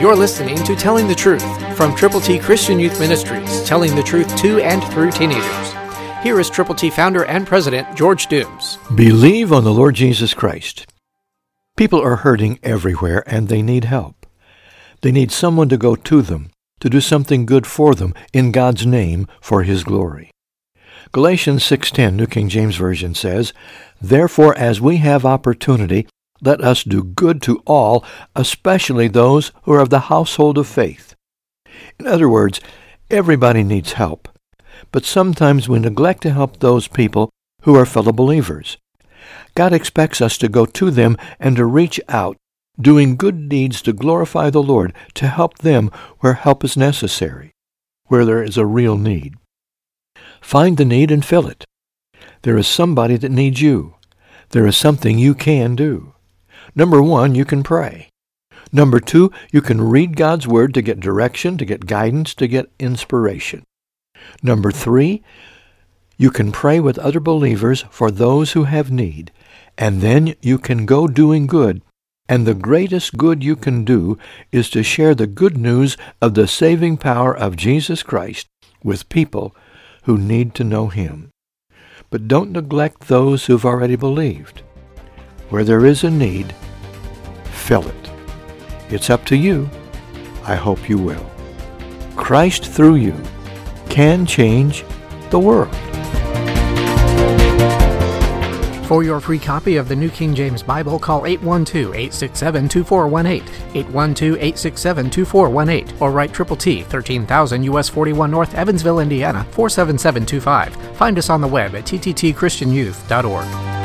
You're listening to Telling the Truth from Triple T Christian Youth Ministries, telling the truth to and through teenagers. Here is Triple T founder and president, George Dooms. Believe on the Lord Jesus Christ. People are hurting everywhere and they need help. They need someone to go to them, to do something good for them in God's name for His glory. Galatians 6:10, New King James Version says, "Therefore, as we have opportunity, let us do good to all, especially those who are of the household of faith." In other words, everybody needs help, but sometimes we neglect to help those people who are fellow believers. God expects us to go to them and to reach out, doing good deeds to glorify the Lord, to help them where help is necessary, where there is a real need. Find the need and fill it. There is somebody that needs you. There is something you can do. Number one, you can pray. Number two, you can read God's Word to get direction, to get guidance, to get inspiration. Number three, you can pray with other believers for those who have need, and then you can go doing good. And the greatest good you can do is to share the good news of the saving power of Jesus Christ with people who need to know Him. But don't neglect those who've already believed. Where there is a need, fill it. It's up to you. I hope you will. Christ through you can change the world. For your free copy of the New King James Bible, call 812-867-2418, 812-867-2418, or write Triple T, 13,000 U.S. 41 North, Evansville, Indiana, 47725. Find us on the web at tttchristianyouth.org.